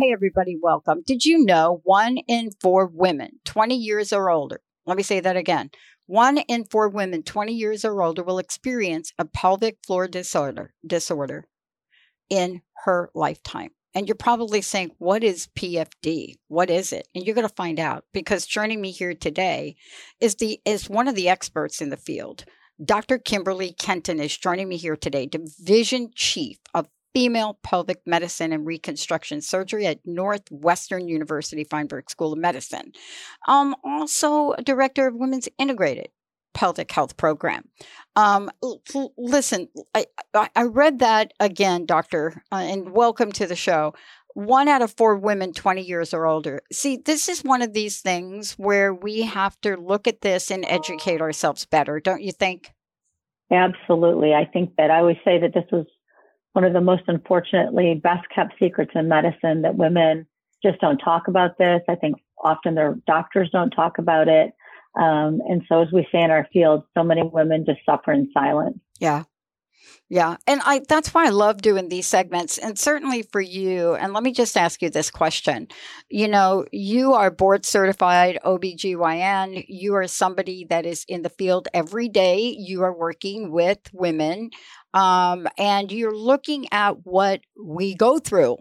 Hey, everybody, welcome. Did you know 1 in 4 women 20 years or older, let me say that again, 1 in 4 women 20 years or older will experience a pelvic floor disorder in her lifetime? And you're probably saying, what is PFD? What is it? And you're going to find out, because joining me here today is one of the experts in the field. Dr. Kimberly Kenton is joining me here today, Division Chief of Female Pelvic Medicine and Reconstruction Surgery at Northwestern University Feinberg School of Medicine. Also, Director of Women's Integrated Pelvic Health Program. Listen, I read that again, Doctor, and welcome to the show. 1 out of 4 women 20 years or older. See, this is one of these things where we have to look at this and educate ourselves better, don't you think? Absolutely. I think that I always say that this was one of the most, unfortunately, best kept secrets in medicine, that women just don't talk about this. I think often their doctors don't talk about it. And so, as we say in our field, so many women just suffer in silence. Yeah. Yeah. And that's why I love doing these segments. And certainly for you, and let me just ask you this question. You know, you are board certified OBGYN. You are somebody that is in the field every day. You are working with women, and you're looking at what we go through.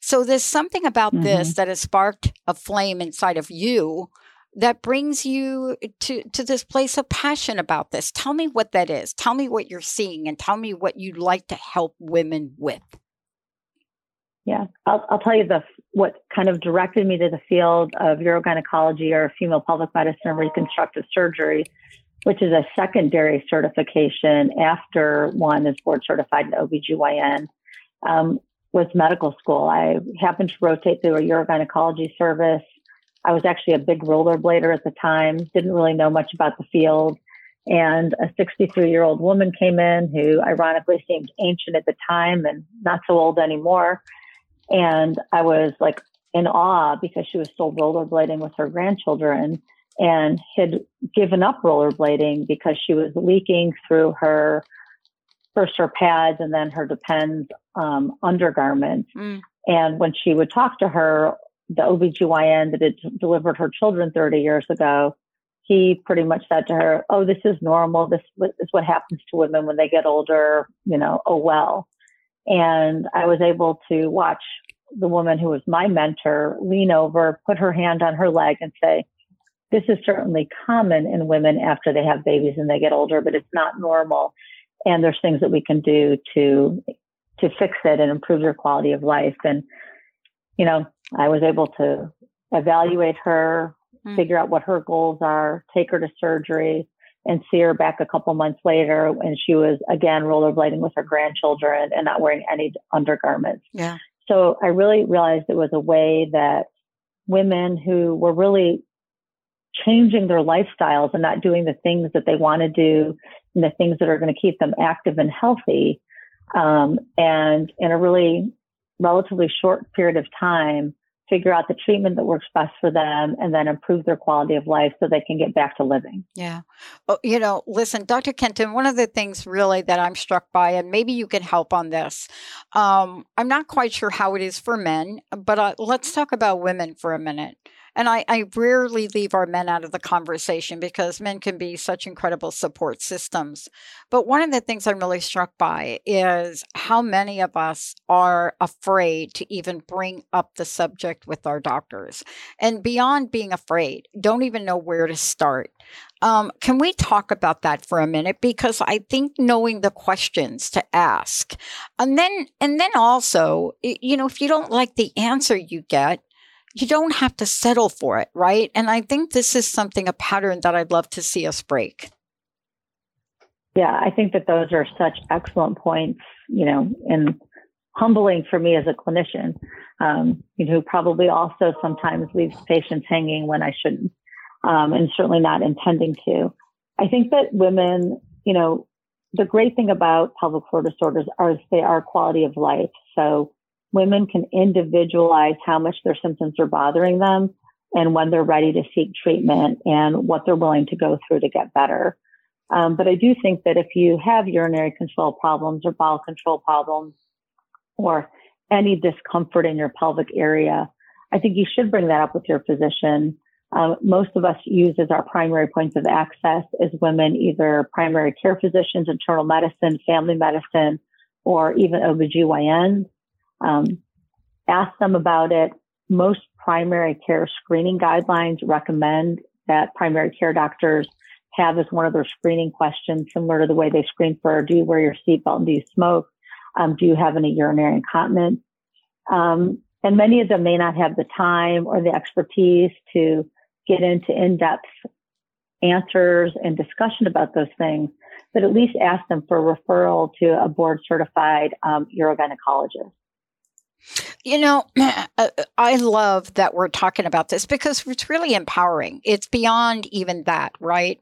So there's something about this that has sparked a flame inside of you that brings you to this place of passion about this. Tell me what that is. Tell me what you're seeing, and tell me what you'd like to help women with. Yeah, I'll tell you what kind of directed me to the field of urogynecology, or female pelvic medicine and reconstructive surgery, which is a secondary certification after one is board certified in OBGYN, was medical school. I happened to rotate through a urogynecology service. I was actually a big rollerblader at the time, didn't really know much about the field. And a 63-year-old woman came in who ironically seemed ancient at the time and not so old anymore. And I was like in awe, because she was still rollerblading with her grandchildren and had given up rollerblading because she was leaking through her pads and then her Depends undergarment. Mm. And when she would talk to her, the OBGYN that had delivered her children 30 years ago, he pretty much said to her, "Oh, this is normal. This is what happens to women when they get older, you know, oh well." And I was able to watch the woman who was my mentor lean over, put her hand on her leg and say, "This is certainly common in women after they have babies and they get older, but it's not normal. And there's things that we can do to fix it and improve your quality of life." And, you know, I was able to evaluate her, figure out what her goals are, take her to surgery, and see her back a couple months later. And she was, again, rollerblading with her grandchildren and not wearing any undergarments. Yeah. So I really realized it was a way that women who were really changing their lifestyles and not doing the things that they want to do and the things that are going to keep them active and healthy, and in a really relatively short period of time, figure out the treatment that works best for them, and then improve their quality of life so they can get back to living. Yeah. Well, you know, listen, Dr. Kenton, one of the things really that I'm struck by, and maybe you can help on this, I'm not quite sure how it is for men, but let's talk about women for a minute. And I rarely leave our men out of the conversation because men can be such incredible support systems. But one of the things I'm really struck by is how many of us are afraid to even bring up the subject with our doctors. And beyond being afraid, don't even know where to start. Can we talk about that for a minute? Because I think knowing the questions to ask, and then also, you know, if you don't like the answer you get, you don't have to settle for it, right? And I think this is something, a pattern that I'd love to see us break. Yeah, I think that those are such excellent points, you know, and humbling for me as a clinician, you know, probably also sometimes leaves patients hanging when I shouldn't, and certainly not intending to. I think that women, you know, the great thing about pelvic floor disorders are they are quality of life. So women can individualize how much their symptoms are bothering them and when they're ready to seek treatment and what they're willing to go through to get better. But I do think that if you have urinary control problems or bowel control problems or any discomfort in your pelvic area, I think you should bring that up with your physician. Most of us use as our primary points of access as women, either primary care physicians, internal medicine, family medicine, or even OBGYNs. Ask them about it. Most primary care screening guidelines recommend that primary care doctors have as one of their screening questions, similar to the way they screen for, do you wear your seatbelt and do you smoke? Do you have any urinary incontinence? And many of them may not have the time or the expertise to get into in-depth answers and discussion about those things, but at least ask them for a referral to a board-certified urogynecologist. You know, I love that we're talking about this because it's really empowering. It's beyond even that, right?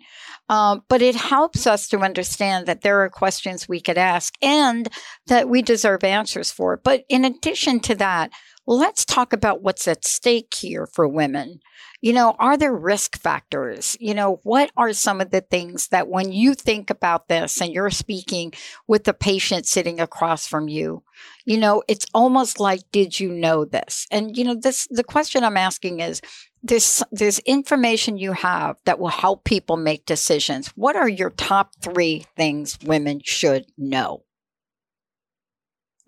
But it helps us to understand that there are questions we could ask and that we deserve answers for. But in addition to that, let's talk about what's at stake here for women. You know, are there risk factors? You know, what are some of the things that when you think about this and you're speaking with the patient sitting across from you, you know, it's almost like, did you know this? And, you know, this, the question I'm asking is, there's information you have that will help people make decisions. What are your top three things women should know?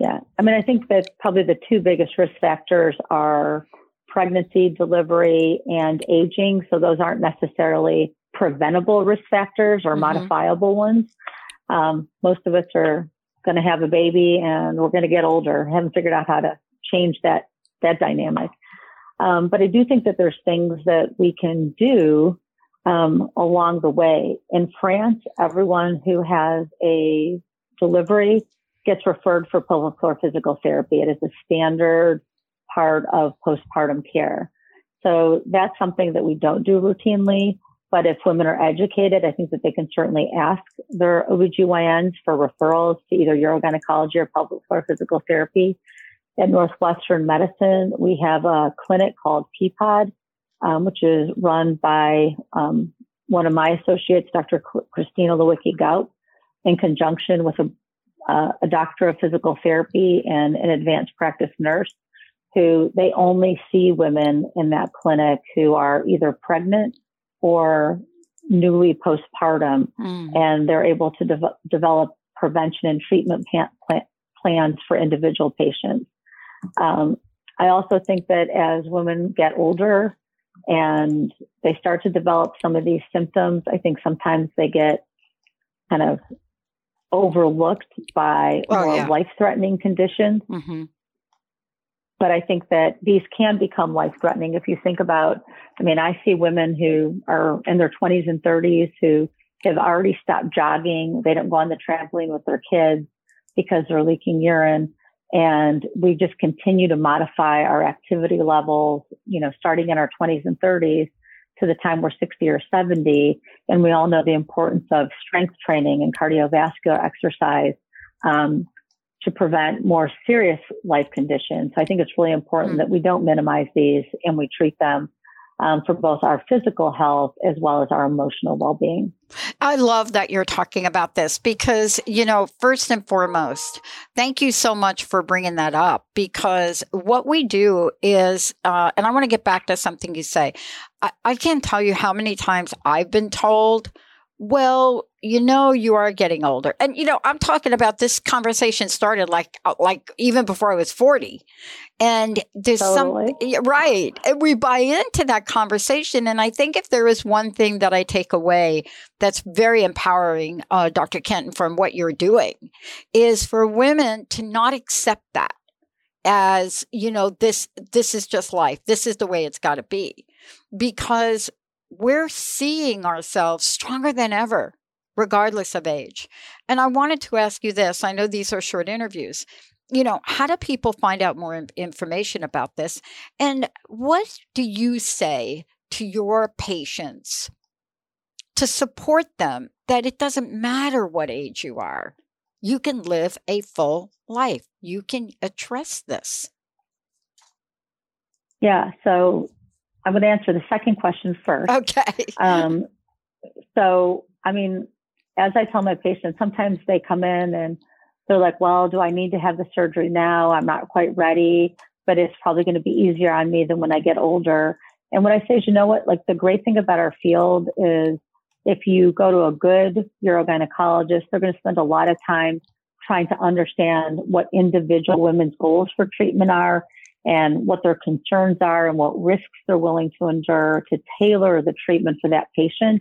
Yeah. I mean, I think that probably the two biggest risk factors are pregnancy, delivery, and aging. So those aren't necessarily preventable risk factors or modifiable ones. Most of us are going to have a baby and we're going to get older. I haven't figured out how to change that dynamic. But I do think that there's things that we can do along the way. In France, everyone who has a delivery gets referred for pelvic floor physical therapy. It is a standard part of postpartum care. So that's something that we don't do routinely, but if women are educated, I think that they can certainly ask their OBGYNs for referrals to either urogynecology or pelvic floor physical therapy. At Northwestern Medicine, we have a clinic called P-Pod, which is run by one of my associates, Dr. Christina Lewicki-Gout, in conjunction with a doctor of physical therapy and an advanced practice nurse, who they only see women in that clinic who are either pregnant or newly postpartum, and they're able to develop prevention and treatment plans for individual patients. I also think that as women get older and they start to develop some of these symptoms, I think sometimes they get kind of overlooked by life-threatening conditions. But I think that these can become life-threatening. If you think about, I mean, I see women who are in their 20s and 30s who have already stopped jogging. They don't go on the trampoline with their kids because they're leaking urine. And we just continue to modify our activity levels, you know, starting in our 20s and 30s to the time we're 60 or 70. And we all know the importance of strength training and cardiovascular exercise, to prevent more serious life conditions. So I think it's really important that we don't minimize these and we treat them for both our physical health as well as our emotional well-being. I love that you're talking about this because, you know, first and foremost, thank you so much for bringing that up, because what we do is, and I want to get back to something you say. I can't tell you how many times I've been told, well, you know, you are getting older. And, you know, I'm talking about this conversation started like even before I was 40. And there's something, right. And we buy into that conversation. And I think if there is one thing that I take away that's very empowering, Dr. Kenton, from what you're doing, is for women to not accept that as, you know, this is just life. This is the way it's got to be. Because we're seeing ourselves stronger than ever, regardless of age. And I wanted to ask you this. I know these are short interviews. You know, how do people find out more information about this? And what do you say to your patients to support them that it doesn't matter what age you are? You can live a full life. You can address this. Yeah, so I would answer the second question first. Okay. So, I mean, as I tell my patients, sometimes they come in and they're like, well, do I need to have the surgery now? I'm not quite ready, but it's probably going to be easier on me than when I get older. And what I say is, you know what, like the great thing about our field is if you go to a good urogynecologist, they're going to spend a lot of time trying to understand what individual women's goals for treatment are, and what their concerns are and what risks they're willing to endure to tailor the treatment for that patient.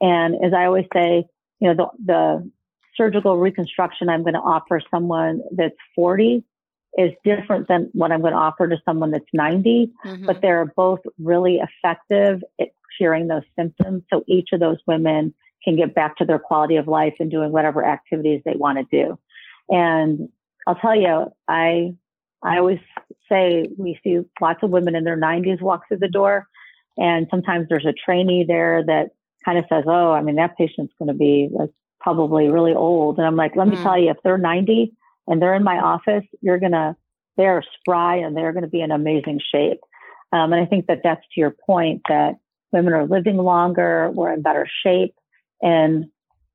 And as I always say, you know, the surgical reconstruction I'm going to offer someone that's 40 is different than what I'm going to offer to someone that's 90, mm-hmm. but they're both really effective at curing those symptoms. So each of those women can get back to their quality of life and doing whatever activities they want to do. And I'll tell you, I always say we see lots of women in their 90s walk through the door, and sometimes there's a trainee there that kind of says, oh, I mean, that patient's going to be like probably really old. And I'm like, let me tell you, if they're 90 and they're in my office, they're spry and they're going to be in amazing shape. And I think that that's to your point, that women are living longer, we're in better shape, and,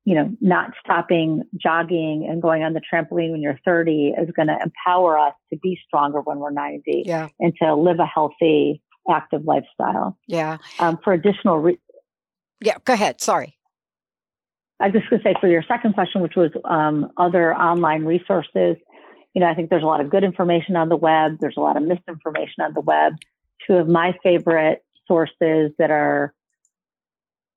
you know, not stopping jogging and going on the trampoline when you're 30 is going to empower us to be stronger when we're 90 and to live a healthy, active lifestyle. Yeah. For additional. Go ahead. Sorry. I was just going to say for your second question, which was other online resources, you know, I think there's a lot of good information on the web. There's a lot of misinformation on the web. Two of my favorite sources that are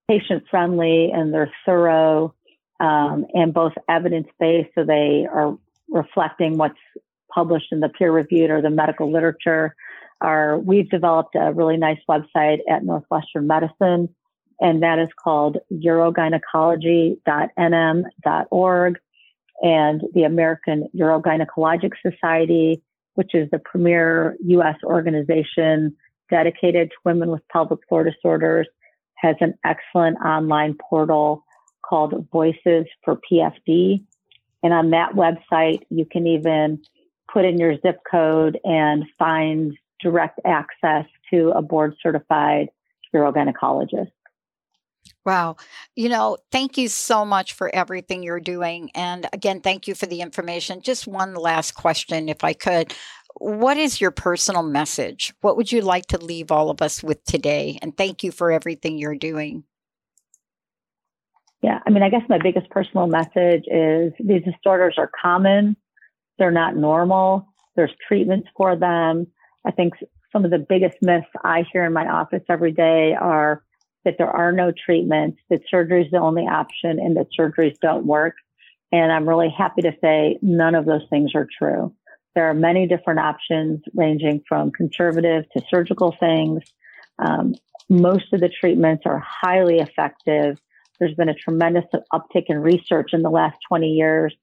patient friendly and they're thorough and both evidence-based, so they are reflecting what's published in the peer-reviewed or the medical literature. We've developed a really nice website at Northwestern Medicine, and that is called urogynecology.nm.org, and the American Urogynecologic Society, which is the premier U.S. organization dedicated to women with pelvic floor disorders, has an excellent online portal called Voices for PFD. And on that website, you can even put in your zip code and find direct access to a board-certified urogynecologist. Wow. You know, thank you so much for everything you're doing. And again, thank you for the information. Just one last question, if I could. What is your personal message? What would you like to leave all of us with today? And thank you for everything you're doing. Yeah, I mean, I guess my biggest personal message is these disorders are common. They're not normal. There's treatments for them. I think some of the biggest myths I hear in my office every day are that there are no treatments, that surgery is the only option, and that surgeries don't work. And I'm really happy to say none of those things are true. There are many different options ranging from conservative to surgical things. Most of the treatments are highly effective. There's been a tremendous uptick in research in the last 20 years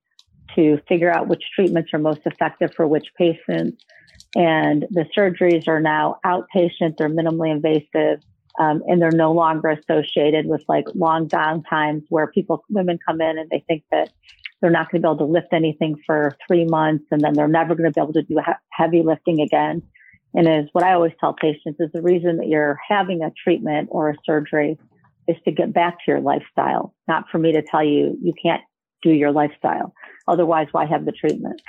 to figure out which treatments are most effective for which patients. And the surgeries are now outpatient, they're minimally invasive, and they're no longer associated with like long downtimes where women come in and they think that they're not going to be able to lift anything for 3 months, and then they're never going to be able to do heavy lifting again. And as what I always tell patients is the reason that you're having a treatment or a surgery is to get back to your lifestyle, not for me to tell you you can't do your lifestyle. Otherwise, why have the treatment?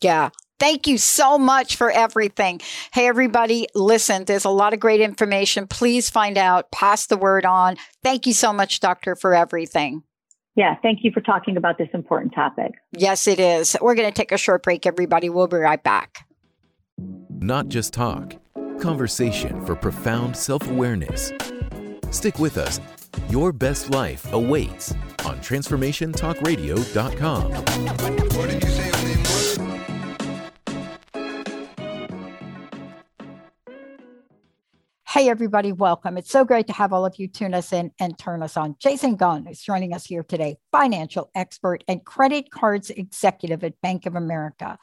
Yeah. Thank you so much for everything. Hey, everybody, listen, there's a lot of great information. Please find out, pass the word on. Thank you so much, Doctor, for everything. Yeah, thank you for talking about this important topic. Yes, it is. We're going to take a short break, everybody. We'll be right back. Not just talk, conversation for profound self-awareness. Stick with us. Your best life awaits on TransformationTalkRadio.com. What did you say? Hey, everybody, welcome. It's so great to have all of you tune us in and turn us on. Jason Gunn is joining us here today, financial expert and credit cards executive at Bank of America.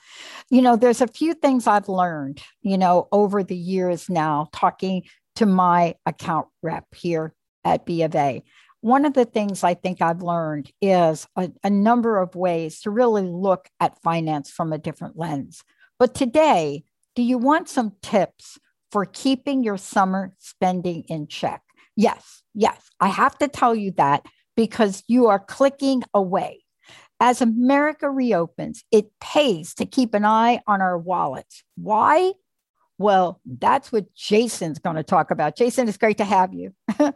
You know, there's a few things I've learned, you know, over the years now talking to my account rep here at B of A. One of the things I think I've learned is a number of ways to really look at finance from a different lens. But today, do you want some tips for keeping your summer spending in check? Yes, I have to tell you that because you are clicking away. As America reopens, it pays to keep an eye on our wallets. Why? Well, that's what Jason's going to talk about. Jason, it's great to have you. That's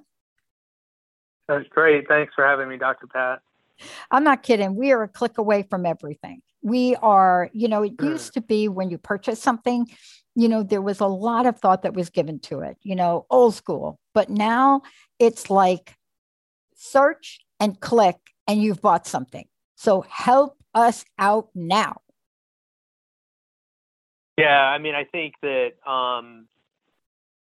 great. Thanks for having me, Dr. Pat. I'm not kidding. We are a click away from everything. We are, you know, it used to be when you purchase something, you know, there was a lot of thought that was given to it, you know, old school. But now it's like search and click and you've bought something. So help us out now. Yeah, I mean, I think that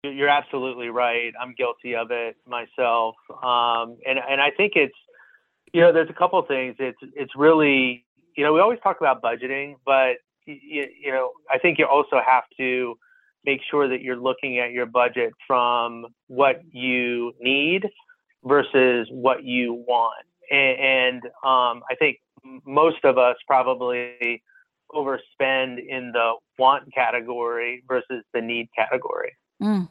you're absolutely right. I'm guilty of it myself. And I think it's, you know, there's a couple of things. It's really, you know, we always talk about budgeting, but you know, I think you also have to make sure that you're looking at your budget from what you need versus what you want. And I think most of us probably overspend in the want category versus the need category. I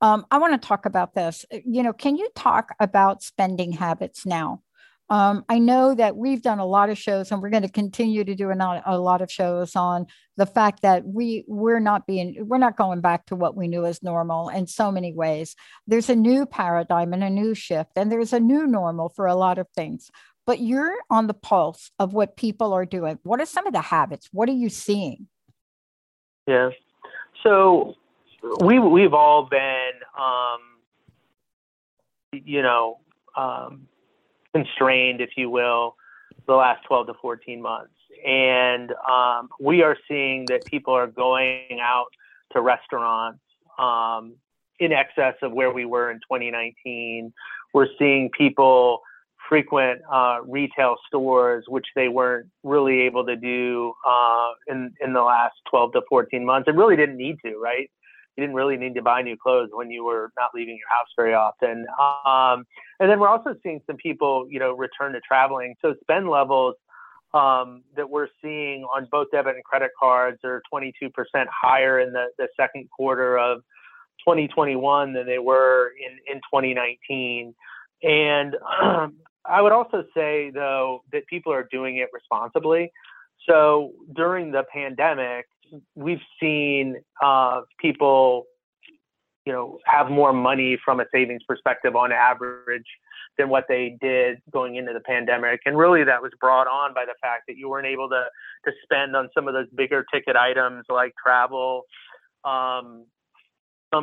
want to talk about this. You know, can you talk about spending habits now? I know that we've done a lot of shows and we're going to continue to do a lot of shows on the fact that we're not going back to what we knew as normal in so many ways. There's a new paradigm and a new shift, and there's a new normal for a lot of things, but you're on the pulse of what people are doing. What are some of the habits? What are you seeing? Yeah. So we've all been, constrained, if you will, the last 12 to 14 months. And we are seeing that people are going out to restaurants in excess of where we were in 2019. We're seeing people frequent retail stores, which they weren't really able to do in the last 12 to 14 months. It really didn't need to, right? You didn't really need to buy new clothes when you were not leaving your house very often. And then we're also seeing some people, you know, return to traveling. So spend levels that we're seeing on both debit and credit cards are 22% higher in the second quarter of 2021 than they were in 2019. And I would also say, though, that people are doing it responsibly. So during the pandemic, we've seen people, you know, have more money from a savings perspective on average than what they did going into the pandemic. And really that was brought on by the fact that you weren't able to spend on some of those bigger ticket items like travel. Some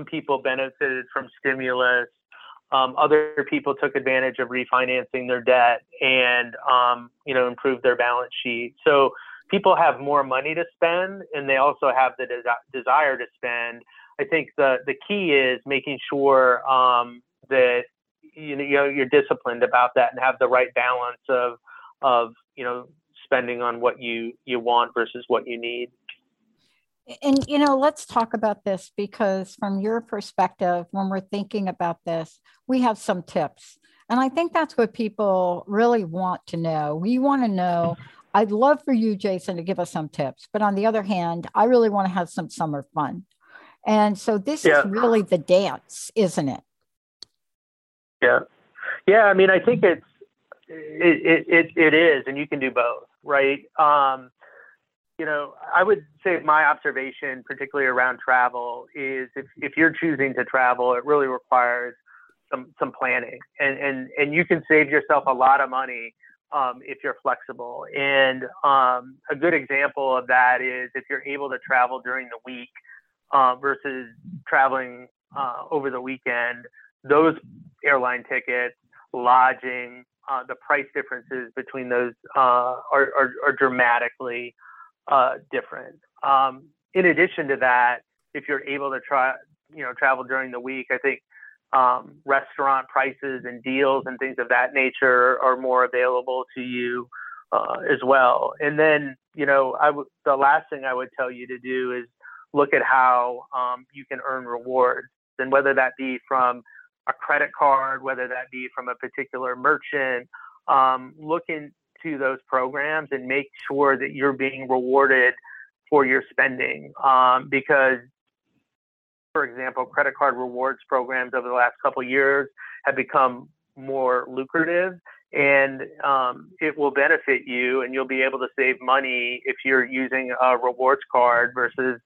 people benefited from stimulus. Other people took advantage of refinancing their debt and, improved their balance sheet. So people have more money to spend, and they also have the desire to spend. I think the key is making sure that you're disciplined about that and have the right balance of spending on what you want versus what you need. And you know, let's talk about this, because from your perspective, when we're thinking about this, we have some tips, and I think that's what people really want to know. We want to know I'd love for you, Jason, to give us some tips. But on the other hand, I really want to have some summer fun. And so this is really the dance, isn't it? Yeah. Yeah. I mean, I think it is, and you can do both. Right. You know, I would say my observation, particularly around travel, is if you're choosing to travel, it really requires some planning, and you can save yourself a lot of money if you're flexible. And a good example of that is if you're able to travel during the week versus traveling over the weekend, those airline tickets, lodging, the price differences between those are dramatically different. In addition to that, if you're able to travel during the week, I think restaurant prices and deals and things of that nature are more available to you as well. And then, you know, the last thing I would tell you to do is look at how you can earn rewards, and whether that be from a credit card, whether that be from a particular merchant, look into those programs and make sure that you're being rewarded for your spending. Because, for example, credit card rewards programs over the last couple of years have become more lucrative, and it will benefit you, and you'll be able to save money if you're using a rewards card versus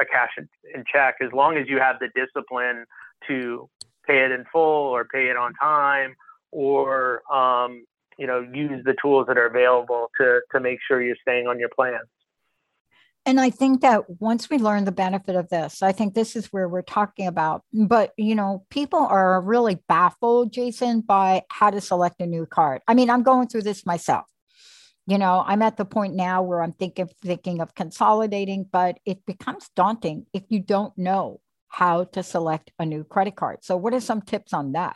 a cash and check, as long as you have the discipline to pay it in full or pay it on time, or use the tools that are available to make sure you're staying on your plan. And I think that once we learn the benefit of this, I think this is where we're talking about. But, you know, people are really baffled, Jason, by how to select a new card. I mean, I'm going through this myself. You know, I'm at the point now where I'm thinking of consolidating, but it becomes daunting if you don't know how to select a new credit card. So what are some tips on that?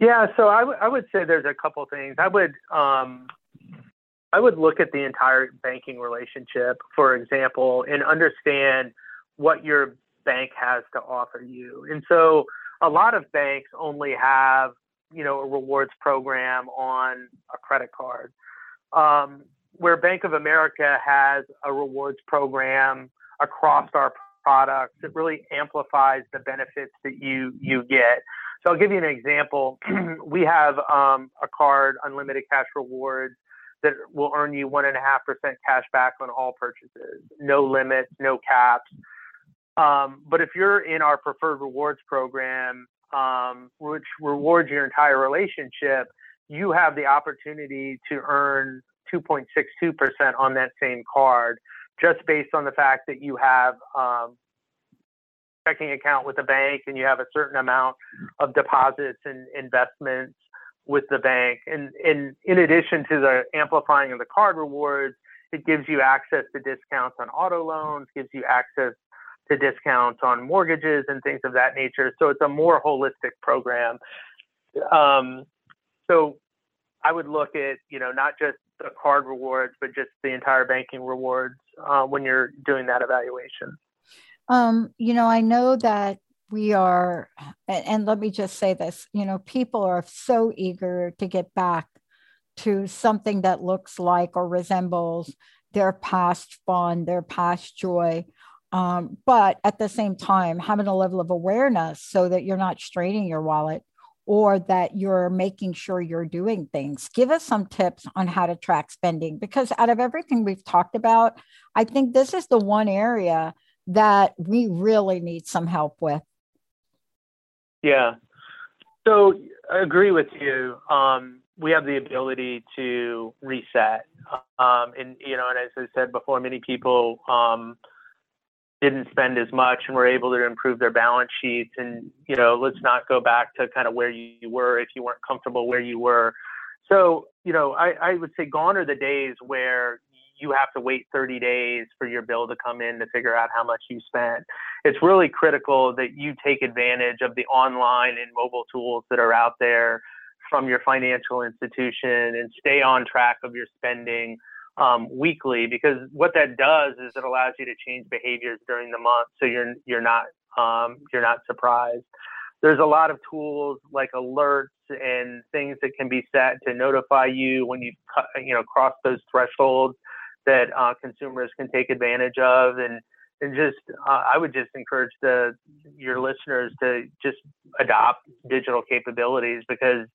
Yeah, so I would say there's a couple things. I would look at the entire banking relationship, for example, and understand what your bank has to offer you. And so a lot of banks only have, you know, a rewards program on a credit card. Where Bank of America has a rewards program across our products, it really amplifies the benefits that you get. So I'll give you an example. We have a card, unlimited cash rewards, that will earn you 1.5% cash back on all purchases, no limits, no caps. But if you're in our preferred rewards program, which rewards your entire relationship, you have the opportunity to earn 2.62% on that same card, just based on the fact that you have a checking account with a bank and you have a certain amount of deposits and investments with the bank. And in addition to the amplifying of the card rewards, it gives you access to discounts on auto loans, gives you access to discounts on mortgages and things of that nature. So it's a more holistic program. So I would look at, you know, not just the card rewards, but just the entire banking rewards when you're doing that evaluation. You know, I know that we are, and let me just say this, you know, people are so eager to get back to something that looks like or resembles their past fun, their past joy. But at the same time, having a level of awareness so that you're not straining your wallet, or that you're making sure you're doing things. Give us some tips on how to track spending, because out of everything we've talked about, I think this is the one area that we really need some help with. Yeah. So I agree with you. We have the ability to reset. And as I said before, many people didn't spend as much and were able to improve their balance sheets. And, you know, let's not go back to kind of where you were if you weren't comfortable where you were. So, you know, I would say gone are the days where you have to wait 30 days for your bill to come in to figure out how much you spent. It's really critical that you take advantage of the online and mobile tools that are out there from your financial institution and stay on track of your spending weekly, because what that does is it allows you to change behaviors during the month, so you're not surprised. There's a lot of tools like alerts and things that can be set to notify you when you've crossed those thresholds that consumers can take advantage of. And just I would just encourage your listeners to just adopt digital capabilities, because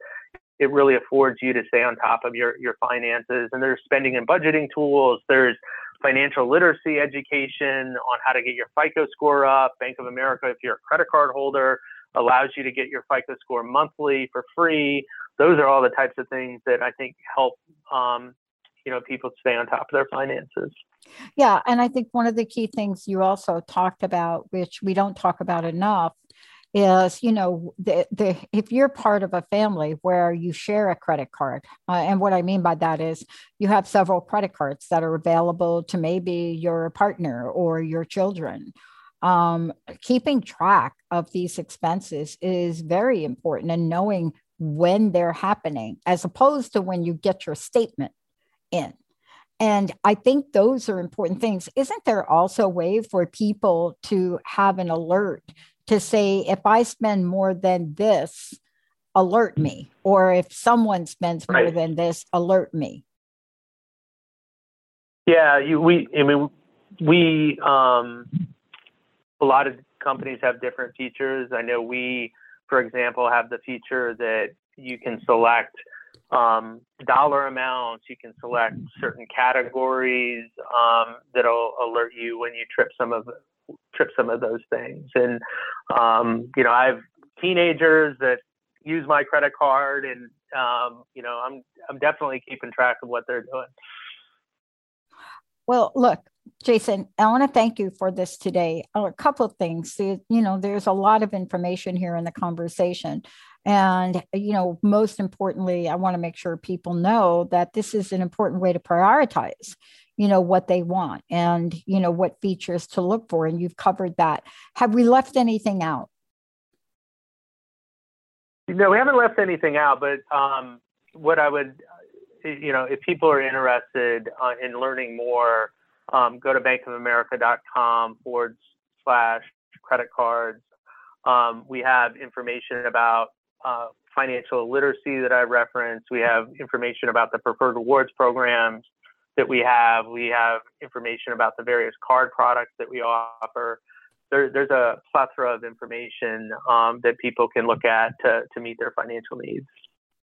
it really affords you to stay on top of your finances. And there's spending and budgeting tools. There's financial literacy education on how to get your FICO score up. Bank of America, if you're a credit card holder, allows you to get your FICO score monthly for free. Those are all the types of things that I think help people stay on top of their finances. Yeah, and I think one of the key things you also talked about, which we don't talk about enough, is, if you're part of a family where you share a credit card, and what I mean by that is you have several credit cards that are available to maybe your partner or your children. Keeping track of these expenses is very important, and knowing when they're happening as opposed to when you get your statement in. And I think those are important things. Isn't there also a way for people to have an alert to say, if I spend more than this, alert me, or if someone spends more right. than this, alert me? Yeah, a lot of companies have different features. I know we, for example, have the feature that you can select dollar amounts, you can select certain categories that'll alert you when you trip some of those things. And I have teenagers that use my credit card, and I'm definitely keeping track of what they're doing. Well, look, Jason, I want to thank you for this today. A couple of things. There's a lot of information here in the conversation. And, most importantly, I want to make sure people know that this is an important way to prioritize, what they want and, what features to look for. And you've covered that. Have we left anything out? No, we haven't left anything out. But what I would, if people are interested in learning more, go to bankofamerica.com/credit cards. We have information about financial literacy that I referenced. We have information about the preferred rewards programs that we have. We have information about the various card products that we offer. There's a plethora of information that people can look at to meet their financial needs.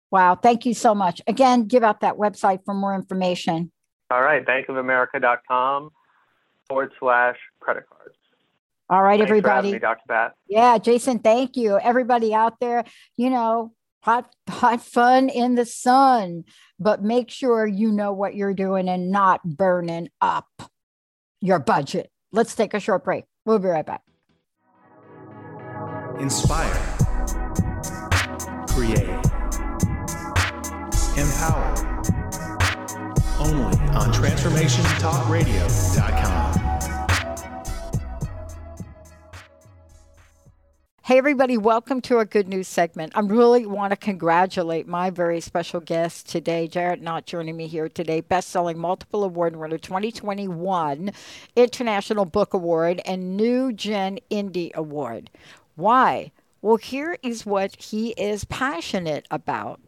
Wow. Thank you so much. Again, give out that website for more information. All right. bankofamerica.com/credit cards. All right, thanks, everybody. For having me, Dr. Pat. Yeah, Jason, thank you. Everybody out there, hot fun in the sun, but make sure you know what you're doing and not burning up your budget. Let's take a short break. We'll be right back. Inspire. Create. Empower. Only on TransformationTalkRadio.com. Hey, everybody, welcome to our good news segment. I really want to congratulate my very special guest today, Jared Knott, joining me here today, best-selling multiple award winner, 2021 International Book Award and New Gen Indie Award. Why? Well, here is what he is passionate about: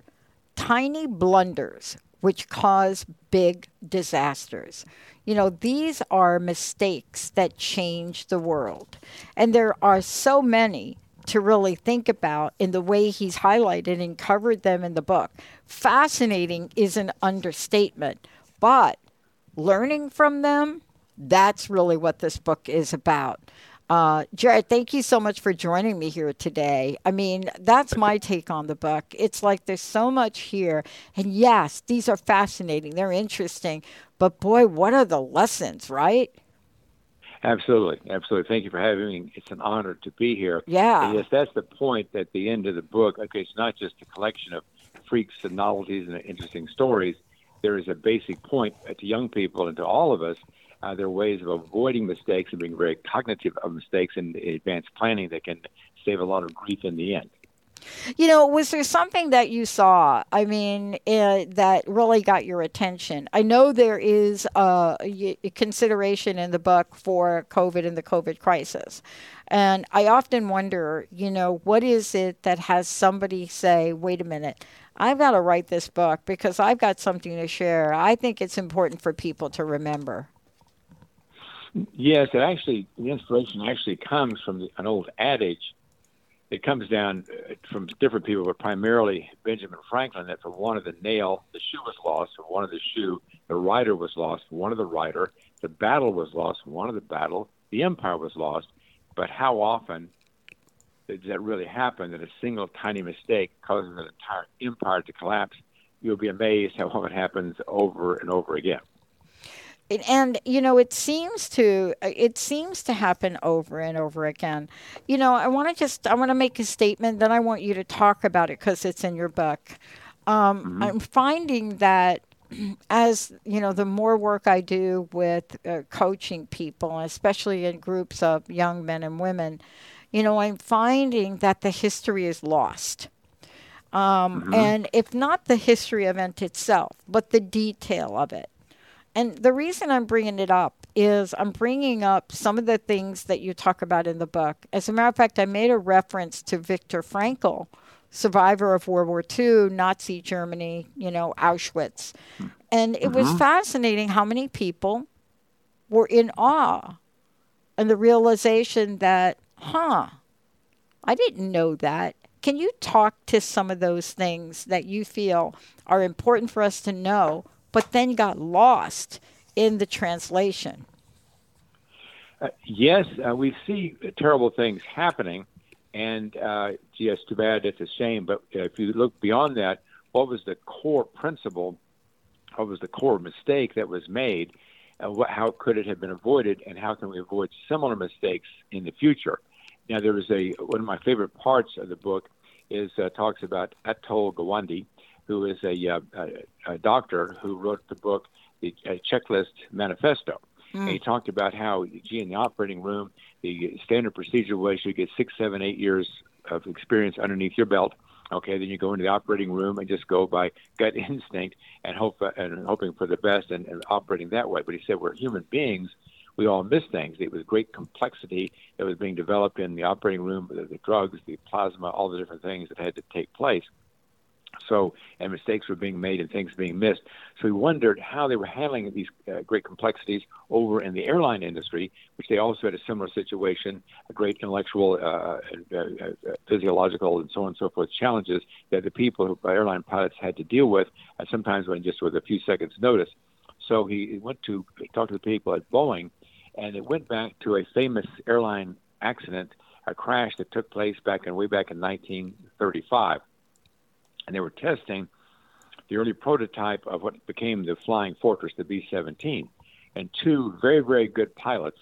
tiny blunders which cause big disasters. These are mistakes that change the world. And there are so many to really think about in the way he's highlighted and covered them in the book. Fascinating is an understatement, but learning from them, that's really what this book is about. Jared, thank you so much for joining me here today. I mean, that's my take on the book. It's like there's so much here. And yes, these are fascinating. They're interesting. But boy, what are the lessons, right? Absolutely. Absolutely. Thank you for having me. It's an honor to be here. Yeah. And yes, that's the point at the end of the book. Okay, it's not just a collection of freaks and novelties and interesting stories. There is a basic point to young people and to all of us. There are ways of avoiding mistakes and being very cognitive of mistakes and advanced planning that can save a lot of grief in the end. You know, was there something that you saw, I mean, that really got your attention? I know there is consideration in the book for COVID and the COVID crisis. And I often wonder, you know, what is it that has somebody say, wait a minute, I've got to write this book because I've got something to share. I think it's important for people to remember. Yes, it actually, the inspiration actually comes from an old adage. It comes down from different people, but primarily Benjamin Franklin, that for one of the nail, the shoe was lost. For one of the shoe, the rider was lost. For one of the rider, the battle was lost. For one of the battle, the empire was lost. But how often does that really happen, that a single tiny mistake causes an entire empire to collapse? You'll be amazed how often it happens over and over again. And, you know, it seems to happen over and over again. You know, I want to make a statement, then I want you to talk about it because it's in your book. Mm-hmm. I'm finding that as, you know, the more work I do with coaching people, especially in groups of young men and women, you know, I'm finding that the history is lost. Mm-hmm. And if not the history event itself, but the detail of it. And the reason I'm bringing it up is I'm bringing up some of the things that you talk about in the book. As a matter of fact, I made a reference to Viktor Frankl, survivor of World War II, Nazi Germany, you know, Auschwitz. And it was fascinating how many people were in awe and the realization that, I didn't know that. Can you talk to some of those things that you feel are important for us to know, but then got lost in the translation? Yes, we see terrible things happening, and yes, too bad, it's a shame. But if you look beyond that, what was the core principle? What was the core mistake that was made? How could it have been avoided, and how can we avoid similar mistakes in the future? Now, there was one of my favorite parts of the book is talks about Atul Gawande, who is a doctor who wrote the book, The Checklist Manifesto. And he talked about how, in the operating room, the standard procedure was you get 6, 7, 8 years of experience underneath your belt. Okay, then you go into the operating room and just go by gut instinct and hoping for the best and operating that way. But he said, we're human beings. We all miss things. It was great complexity that was being developed in the operating room, the drugs, the plasma, all the different things that had to take place. So, and mistakes were being made and things being missed. So we wondered how they were handling these great complexities over in the airline industry, which they also had a similar situation, a great intellectual, physiological, and so on and so forth challenges that the people who airline pilots had to deal with, and sometimes just with a few seconds' notice. So he talked to the people at Boeing, and it went back to a famous airline accident, a crash that took place way back in 1935. And they were testing the early prototype of what became the Flying Fortress, the B-17. And 2 very, very good pilots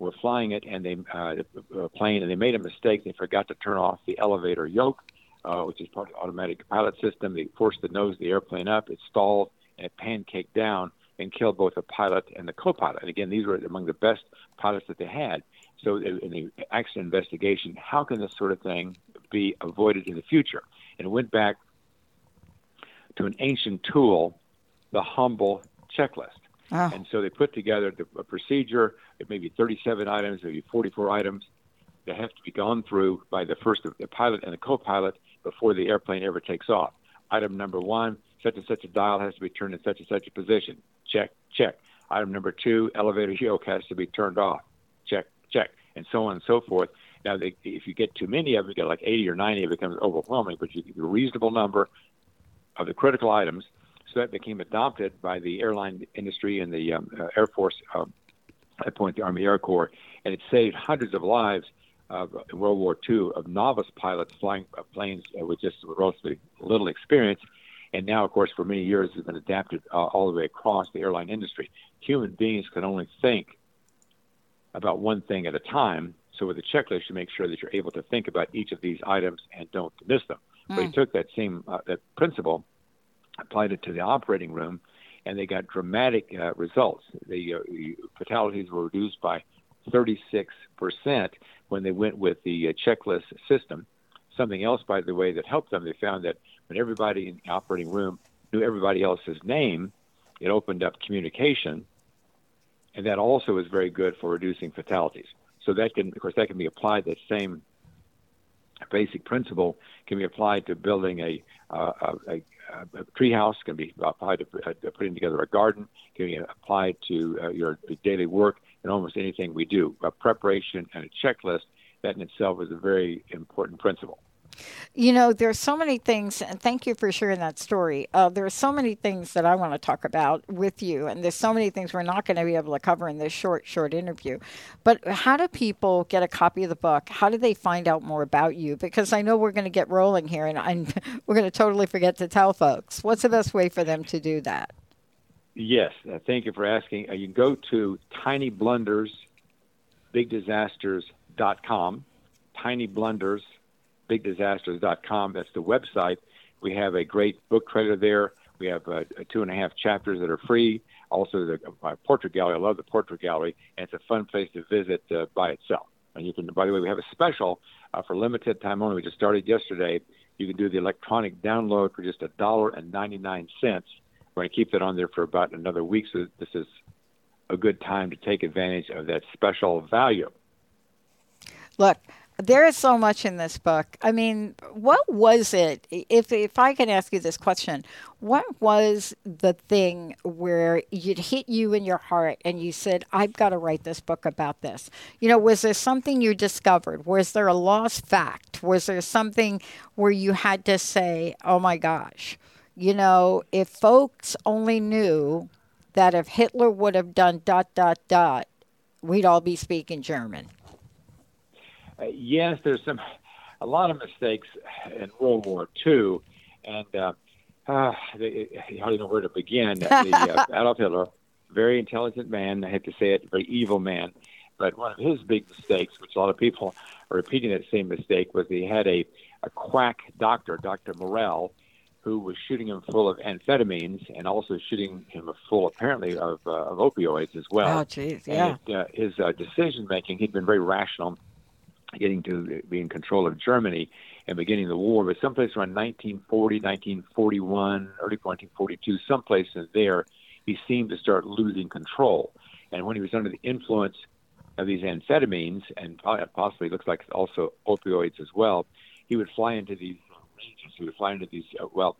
were flying it and the plane, and they made a mistake. They forgot to turn off the elevator yoke, which is part of the automatic pilot system. They forced the nose of the airplane up. It stalled, and it pancaked down and killed both the pilot and the co-pilot. And again, these were among the best pilots that they had. So in the accident investigation, how can this sort of thing be avoided in the future? And it went back to an ancient tool, the humble checklist. Oh. And so they put together a procedure. It may be 37 items, maybe 44 items that have to be gone through by the pilot and the co-pilot before the airplane ever takes off. Item number 1, such and such a dial has to be turned in such and such a position. Check, check. Item number 2, elevator yoke has to be turned off. Check, check, and so on and so forth. Now, if you get too many of them, you get like 80 or 90, it becomes overwhelming, but you get a reasonable number of the critical items. So that became adopted by the airline industry and the Air Force, at that point, the Army Air Corps, and it saved hundreds of lives in World War II of novice pilots flying planes with just relatively little experience. And now, of course, for many years, it's been adapted all the way across the airline industry. Human beings can only think about one thing at a time. So with a checklist, you make sure that you're able to think about each of these items and don't miss them. Mm. But he took that same that principle, applied it to the operating room, and they got dramatic results. The fatalities were reduced by 36% when they went with the checklist system. Something else, by the way, that helped them, they found that when everybody in the operating room knew everybody else's name, it opened up communication, and that also is very good for reducing fatalities. So that can, of course, that can be applied, that same basic principle can be applied to building a treehouse, can be applied to putting together a garden, can be applied to your daily work and almost anything we do. A preparation and a checklist, that in itself is a very important principle. You know, there's so many things, and thank you for sharing that story. There are so many things that I want to talk about with you, and there's so many things we're not going to be able to cover in this short interview. But how do people get a copy of the book? How do they find out more about you? Because I know we're going to get rolling here, and we're going to totally forget to tell folks. What's the best way for them to do that? Yes, thank you for asking. You can go to tinyblundersbigdisasters.com, tinyblundersbigdisasters.com. BigDisasters.com. That's the website. We have a great book trailer there. We have 2.5 chapters that are free. Also, my portrait gallery. I love the portrait gallery, and it's a fun place to visit by itself. And you can, by the way, we have a special for limited time only. We just started yesterday. You can do the electronic download for just $1.99. We're going to keep that on there for about another week. So this is a good time to take advantage of that special value. Look. There is so much in this book. I mean, what was it, if I can ask you this question, what was the thing where you'd hit you in your heart and you said, I've got to write this book about this? You know, was there something you discovered? Was there a lost fact? Was there something where you had to say, oh my gosh, you know, if folks only knew that if Hitler would have done ... we'd all be speaking German? Yes, there's a lot of mistakes in World War II, and I hardly know where to begin. Adolf Hitler, very intelligent man, I have to say it, very evil man, but one of his big mistakes, which a lot of people are repeating that same mistake, was he had a quack doctor, Dr. Morell, who was shooting him full of amphetamines and also shooting him full, apparently, of opioids as well. Oh, geez, yeah. And his decision-making, he'd been very rational, getting to be in control of Germany and beginning the war, but someplace around 1940, 1941, early 1942, someplace in there, he seemed to start losing control. And when he was under the influence of these amphetamines, and possibly looks like also opioids as well, he would fly into these ranges,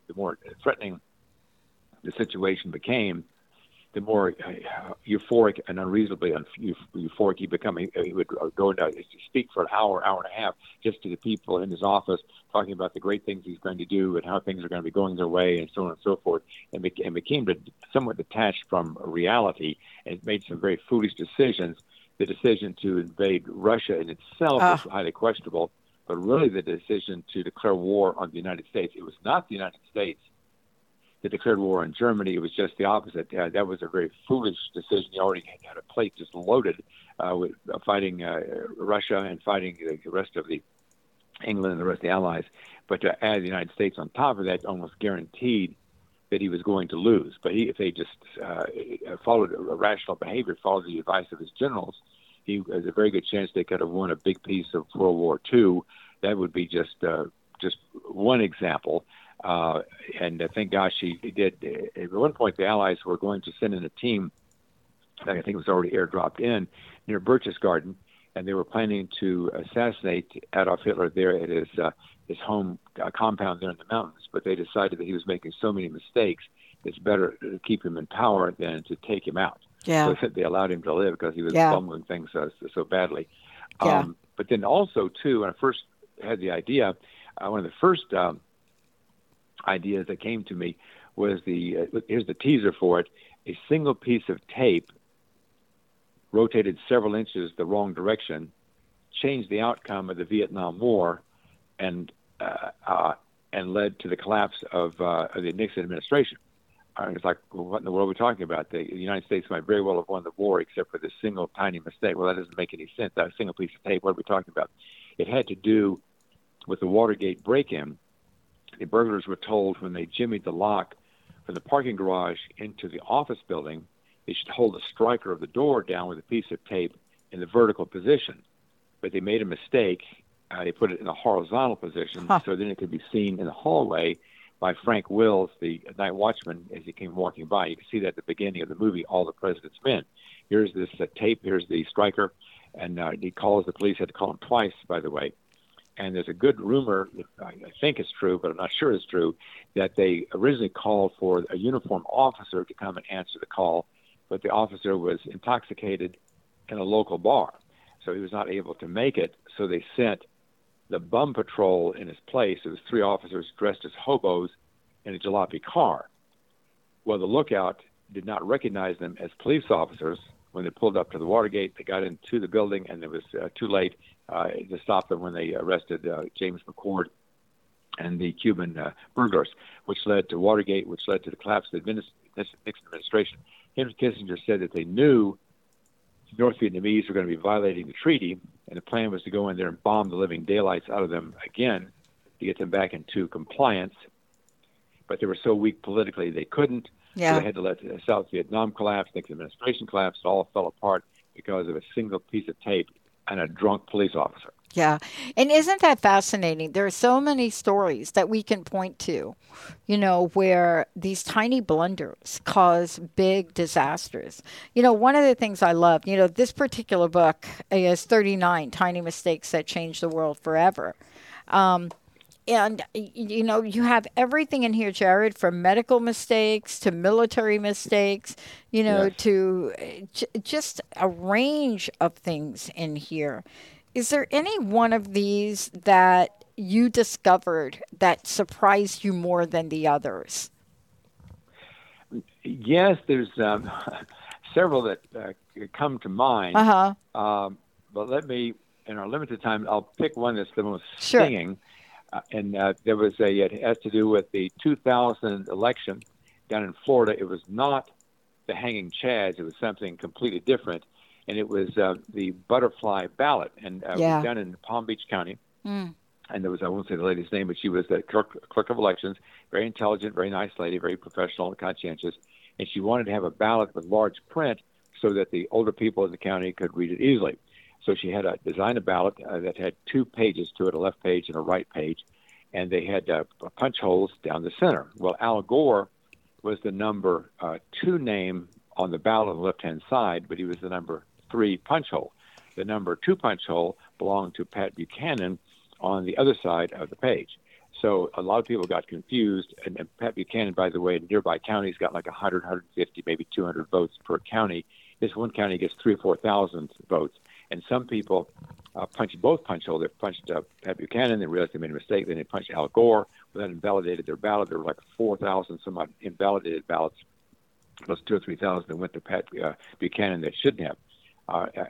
the more threatening the situation became, the more euphoric and unreasonably euphoric he became. He would go and speak for an hour and a half just to the people in his office, talking about the great things he's going to do and how things are going to be going their way and so on and so forth, and became somewhat detached from reality and made some very foolish decisions. The decision to invade Russia in itself was highly questionable, but really the decision to declare war on the United States, it was not the United States that declared war on Germany. It was just the opposite. That was a very foolish decision. He already had a plate just loaded with fighting Russia and fighting the rest of the England and the rest of the Allies. But to add the United States on top of that, almost guaranteed that he was going to lose. But if they just followed a rational behavior, followed the advice of his generals, there's a very good chance they could have won a big piece of World War II. That would be just one example. And thank gosh he did. At one point, the Allies were going to send in a team, I think it was already airdropped in, near Berchtesgaden Garden, and they were planning to assassinate Adolf Hitler there at his home compound there in the mountains. But they decided that he was making so many mistakes, it's better to keep him in power than to take him out. Yeah. So they allowed him to live because he was fumbling things so badly. Yeah. But then also, too, when I first had the idea, one of the first ideas that came to me was here's the teaser for it, a single piece of tape rotated several inches the wrong direction, changed the outcome of the Vietnam War, and led to the collapse of the Nixon administration. It's like, well, what in the world are we talking about? The United States might very well have won the war except for this single tiny mistake. Well, that doesn't make any sense. That single piece of tape, what are we talking about? It had to do with the Watergate break-in. The burglars were told when they jimmied the lock from the parking garage into the office building, they should hold the striker of the door down with a piece of tape in the vertical position. But they made a mistake They put it in a horizontal position, so then it could be seen in the hallway by Frank Wills, the night watchman, as he came walking by. You can see that at the beginning of the movie, All the President's Men. Here's this tape, here's the striker, and he calls the police, had to call him twice, by the way. And there's a good rumor, I think it's true, but I'm not sure it's true, that they originally called for a uniformed officer to come and answer the call, but the officer was intoxicated in a local bar, so he was not able to make it, so they sent the bum patrol in his place. It was three officers dressed as hobos in a jalopy car. Well, the lookout did not recognize them as police officers. When they pulled up to the Watergate, they got into the building, and it was too late to stop them when they arrested James McCord and the Cuban burglars, which led to Watergate, which led to the collapse of the Nixon administration. Henry Kissinger said that they knew the North Vietnamese were going to be violating the treaty, and the plan was to go in there and bomb the living daylights out of them again to get them back into compliance. But they were so weak politically they couldn't. Yeah. So they had to let South Vietnam collapse, Nixon administration collapsed, it all fell apart because of a single piece of tape and a drunk police officer. Yeah. And isn't that fascinating? There are so many stories that we can point to, you know, where these tiny blunders cause big disasters. You know, one of the things I love, you know, this particular book is 39 Tiny Mistakes That Changed the World Forever. And, you know, you have everything in here, Jared, from medical mistakes to military mistakes, you know, yes, to just a range of things in here. Is there any one of these that you discovered that surprised you more than the others? Yes, there's several that come to mind. Uh-huh. But let me, in our limited time, I'll pick one that's the most stinging. Sure. And there was it has to do with the 2000 election down in Florida. It was not the hanging chads. It was something completely different. And it was the butterfly ballot. And it was down in Palm Beach County. Mm. And there was, I won't say the lady's name, but she was the clerk of elections, very intelligent, very nice lady, very professional and conscientious. And she wanted to have a ballot with large print so that the older people in the county could read it easily. So she had designed a ballot that had 2 pages to it, a left page and a right page, and they had punch holes down the center. Well, Al Gore was the number 2 name on the ballot on the left-hand side, but he was the number 3 punch hole. The number 2 punch hole belonged to Pat Buchanan on the other side of the page. So a lot of people got confused, and Pat Buchanan, by the way, in nearby counties got like 100, 150, maybe 200 votes per county. This one county gets 3,000 or 4,000 votes. And some people punched both punch holes. They punched Pat Buchanan. They realized they made a mistake. Then they punched Al Gore. Well, that invalidated their ballot. There were like 4,000-some-odd invalidated ballots, plus 2,000 or 3,000 that went to Pat Buchanan that shouldn't have.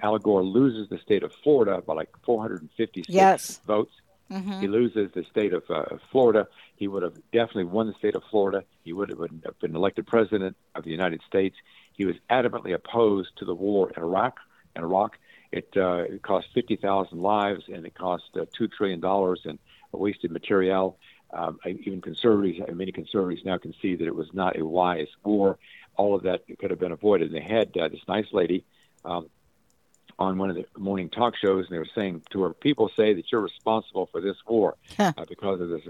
Al Gore loses the state of Florida by like 456 votes. Mm-hmm. He loses the state of Florida. He would have definitely won the state of Florida. He would have been elected president of the United States. He was adamantly opposed to the war in Iraq. It cost 50,000 lives, and it cost $2 trillion in wasted material. Even conservatives, many conservatives now can see that it was not a wise war. All of that could have been avoided. And they had this nice lady on one of the morning talk shows, and they were saying to her, people say that you're responsible for this war because of this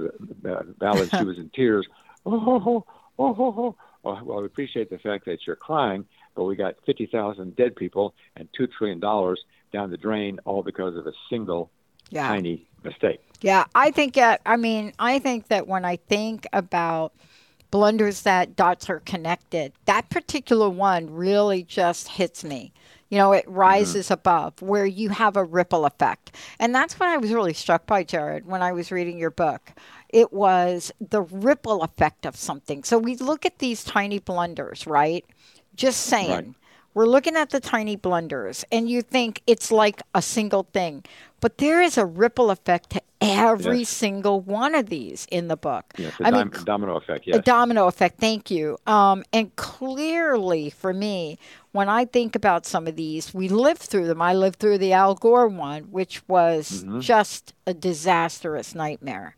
ballad. She was in tears. Well, we appreciate the fact that you're crying, but we got 50,000 dead people and $2 trillion down the drain, all because of a single tiny mistake. Yeah, I think, I think that when I think about blunders that dots are connected, that particular one really just hits me. You know, it rises above where you have a ripple effect. And that's what I was really struck by, Jared, when I was reading your book. It was the ripple effect of something. So we look at these tiny blunders, right? Just saying. Right. We're looking at the tiny blunders, and you think it's like a single thing. But there is a ripple effect to every single one of these in the book. Yes, a domino effect, yes. A domino effect, thank you. And clearly, for me, when I think about some of these, we lived through them. I lived through the Al Gore one, which was just a disastrous nightmare.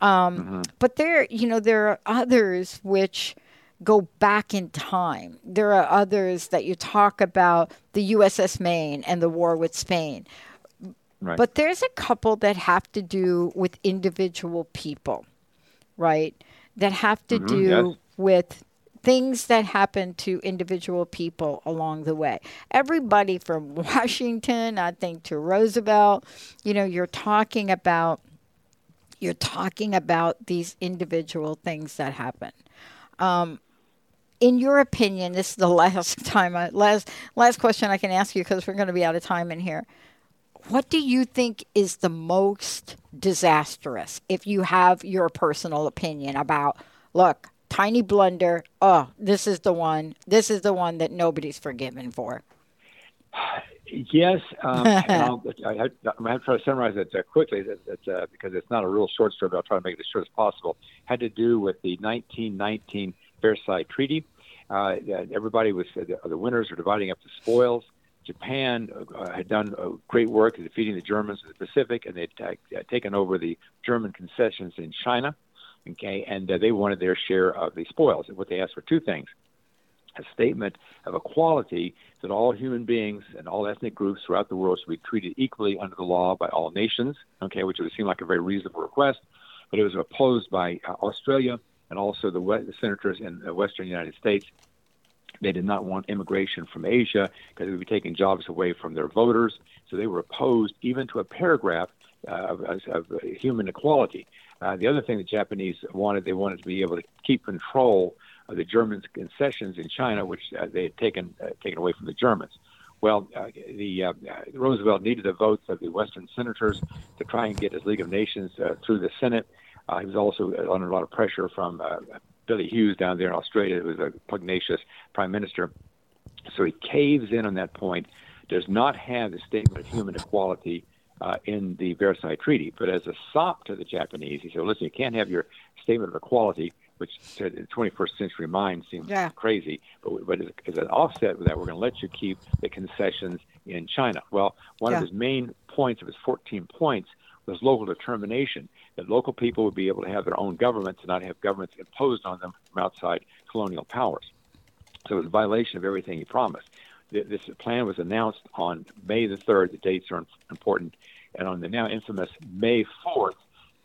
But there are others which go back in time. There are others that you talk about, the USS Maine and the war with Spain. Right. But there's a couple that have to do with individual people, right? That have to do with things that happen to individual people along the way. Everybody from Washington, I think, to Roosevelt, you know, you're talking about these individual things that happen. In your opinion, this is the last question I can ask you because we're going to be out of time in here. What do you think is the most disastrous, if you have your personal opinion about, look, tiny blunder, this is the one that nobody's forgiven for? Yes, I'm going to try to summarize it quickly because it's not a real short story, but I'll try to make it as short as possible. Had to do with the 1919 Versailles Treaty. Everybody was, the winners were dividing up the spoils. Japan had done great work in defeating the Germans in the Pacific, and they'd taken over the German concessions in China, okay, and they wanted their share of the spoils. And what they asked were two things: a statement of equality that all human beings and all ethnic groups throughout the world should be treated equally under the law by all nations, okay, which would seem like a very reasonable request, but it was opposed by Australia and also the senators in the Western United States. They did not want immigration from Asia because it would be taking jobs away from their voters. So they were opposed even to a paragraph of human equality. The other thing the Japanese wanted, they wanted to be able to keep control of the German concessions in China, which they had taken away from the Germans. Well, Roosevelt needed the votes of the Western senators to try and get his League of Nations through the Senate. He was also under a lot of pressure from Billy Hughes down there in Australia, who was a pugnacious prime minister. So he caves in on that point, does not have the statement of human equality in the Versailles Treaty. But as a sop to the Japanese, he said, listen, you can't have your statement of equality, which in the 21st century mind seems crazy. But as an offset with that, we're going to let you keep the concessions in China. Well, one of his main points, of his 14 points, was local determination, that local people would be able to have their own governments and not have governments imposed on them from outside colonial powers. So it was a violation of everything he promised. This plan was announced on May the 3rd. The dates are important. And on the now infamous May 4th,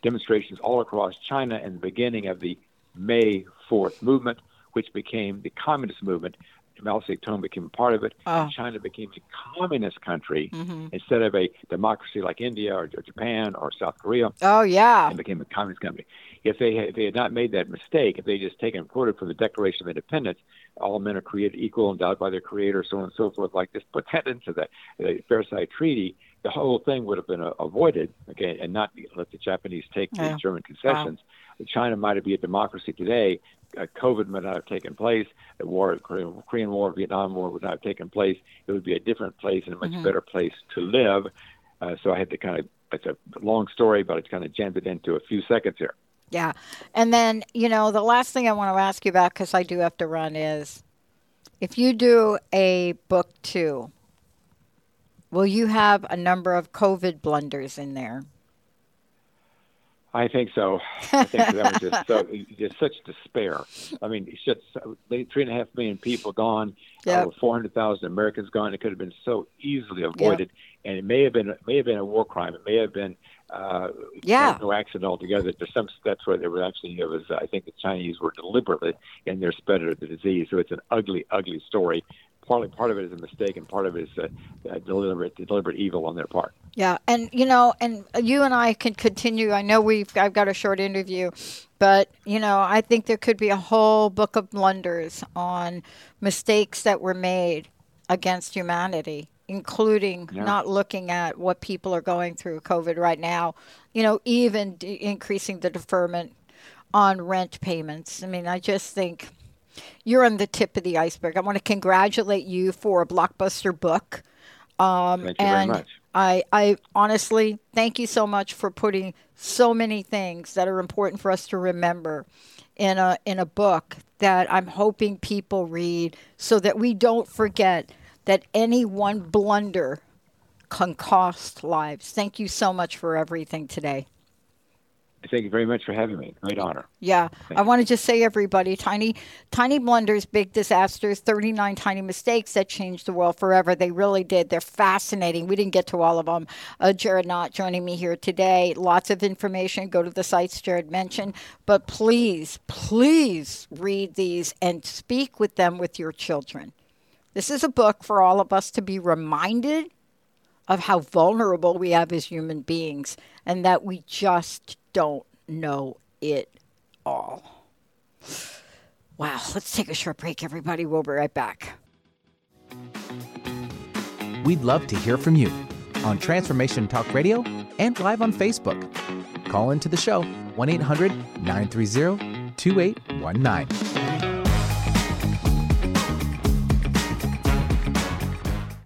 demonstrations all across China and the beginning of the May 4th movement, which became the communist movement. Mao Zedong became part of it. China became a communist country instead of a democracy like India or Japan or South Korea. Oh, yeah. And became a communist country. If they had not made that mistake, if they just taken quoted from the Declaration of Independence, all men are created equal, endowed by their creator, so on and so forth, like this, put that into the Versailles Treaty, the whole thing would have been avoided, okay, and not let the Japanese take these German concessions. Wow. China might be a democracy today. COVID might not have taken place. The war, Korean War, Vietnam War would not have taken place. It would be a different place and a much better place to live. So I had to it's a long story, but it's kind of jammed it into a few seconds here. Yeah. And then, you know, the last thing I want to ask you about, because I do have to run, is if you do a book two, will you have a number of COVID blunders in there? I think so. I think that was just such despair. I mean, it's just 3.5 million people gone, over 400,000 Americans gone. It could have been so easily avoided, and it may have been a war crime. It may have been no accident altogether. There's some steps where I think the Chinese were deliberately in their spread of the disease. So it's an ugly, ugly story. Part of it is a mistake, and part of it is deliberate evil on their part. Yeah, and you know, and you and I can continue. I know I've got a short interview, but you know, I think there could be a whole book of blunders on mistakes that were made against humanity, including not looking at what people are going through COVID right now. You know, even increasing the deferment on rent payments. I mean, I just think. You're on the tip of the iceberg. I want to congratulate you for a blockbuster book. Thank you very much. I honestly thank you so much for putting so many things that are important for us to remember in a book that I'm hoping people read so that we don't forget that any one blunder can cost lives. Thank you so much for everything today. Thank you very much for having me. Great honor. Yeah. Thanks. I want to just say, everybody, tiny blunders, big disasters, 39 tiny mistakes that changed the world forever. They really did. They're fascinating. We didn't get to all of them. Jared Knott joining me here today. Lots of information. Go to the sites Jared mentioned. But please read these and speak with them with your children. This is a book for all of us to be reminded of how vulnerable we have as human beings and that we just don't know it all. Wow, let's take a short break, everybody. We'll be right back. We'd love to hear from you on Transformation Talk Radio and live on Facebook. Call into the show, 1-800-930-2819.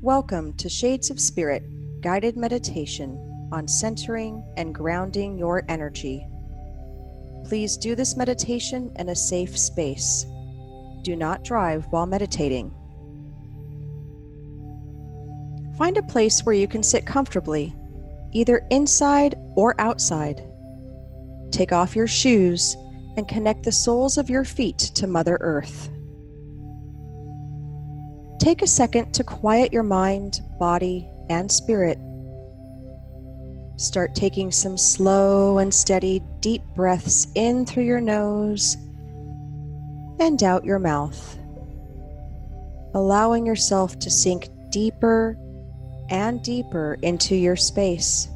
Welcome to Shades of Spirit, guided meditation on centering and grounding your energy. Please do this meditation in a safe space. Do not drive while meditating. Find a place where you can sit comfortably, either inside or outside. Take off your shoes and connect the soles of your feet to Mother Earth. Take a second to quiet your mind, body, and spirit. Start taking some slow and steady deep breaths in through your nose and out your mouth, allowing yourself to sink deeper and deeper into your space.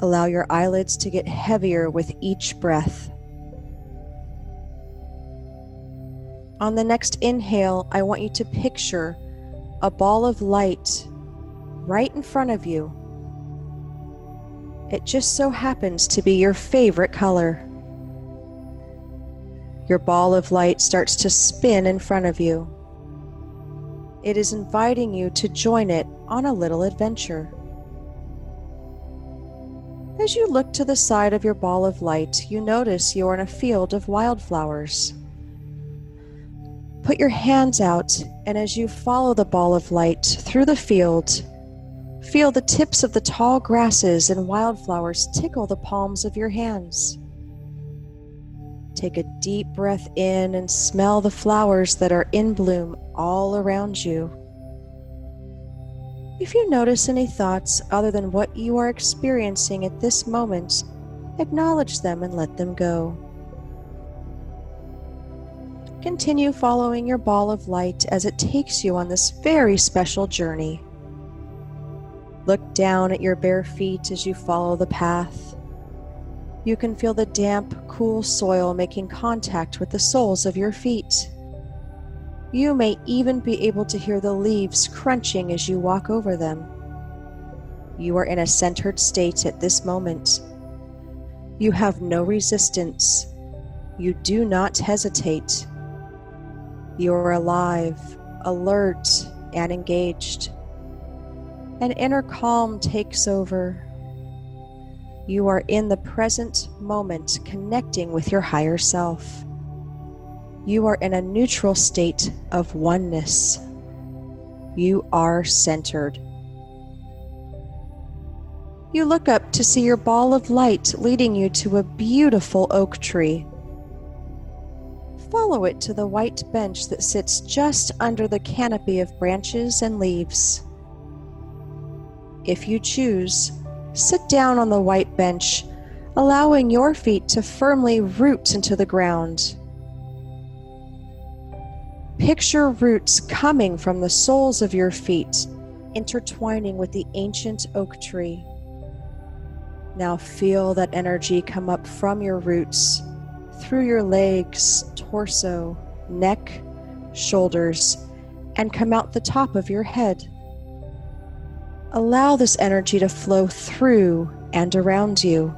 Allow your eyelids to get heavier with each breath. On the next inhale, I want you to picture a ball of light right in front of you. It just so happens to be your favorite color. Your ball of light starts to spin in front of you. It is inviting you to join it on a little adventure. As you look to the side of your ball of light, you notice you are in a field of wildflowers. Put your hands out, and as you follow the ball of light through the field, feel the tips of the tall grasses and wildflowers tickle the palms of your hands. Take a deep breath in and smell the flowers that are in bloom all around you. If you notice any thoughts other than what you are experiencing at this moment, acknowledge them and let them go. Continue following your ball of light as it takes you on this very special journey. Look down at your bare feet as you follow the path. You can feel the damp, cool soil making contact with the soles of your feet. You may even be able to hear the leaves crunching as you walk over them. You are in a centered state at this moment. You have no resistance. You do not hesitate. You are alive, alert, and engaged. An inner calm takes over. You are in the present moment, connecting with your higher self. You are in a neutral state of oneness. You are centered. You look up to see your ball of light leading you to a beautiful oak tree. Follow it to the white bench that sits just under the canopy of branches and leaves. If you choose, sit down on the white bench, allowing your feet to firmly root into the ground. Picture roots coming from the soles of your feet, intertwining with the ancient oak tree. Now feel that energy come up from your roots, through your legs, torso, neck, shoulders, and come out the top of your head. Allow this energy to flow through and around you.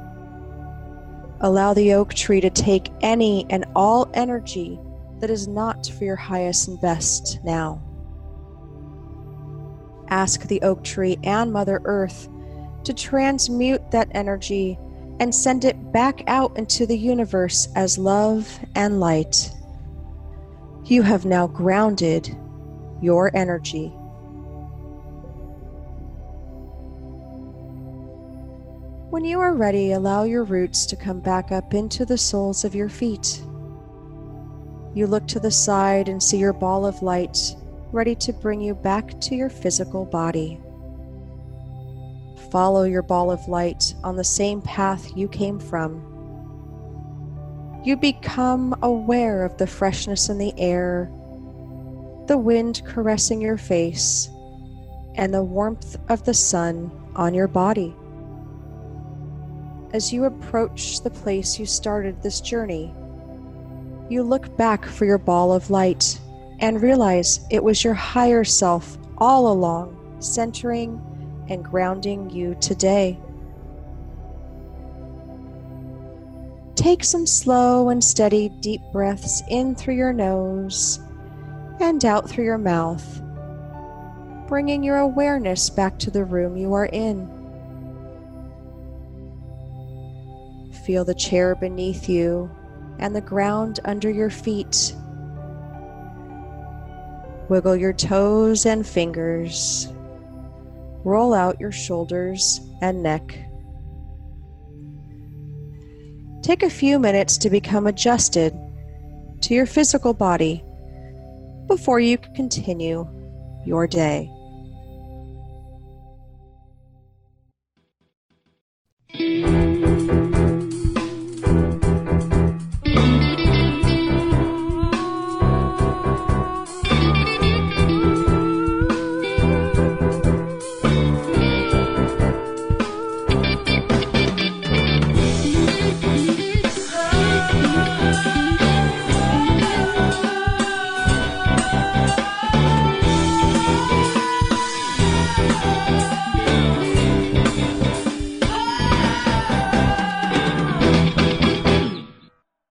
Allow the oak tree to take any and all energy that is not for your highest and best now. Ask the oak tree and Mother Earth to transmute that energy and send it back out into the universe as love and light. You have now grounded your energy. When you are ready, allow your roots to come back up into the soles of your feet. You look to the side and see your ball of light, ready to bring you back to your physical body. Follow your ball of light on the same path you came from. You become aware of the freshness in the air, the wind caressing your face, and the warmth of the sun on your body. As you approach the place you started this journey, you look back for your ball of light and realize it was your higher self all along, centering and grounding you today. Take some slow and steady deep breaths in through your nose and out through your mouth, bringing your awareness back to the room you are in. Feel the chair beneath you and the ground under your feet. Wiggle your toes and fingers. Roll out your shoulders and neck. Take a few minutes to become adjusted to your physical body before you continue your day.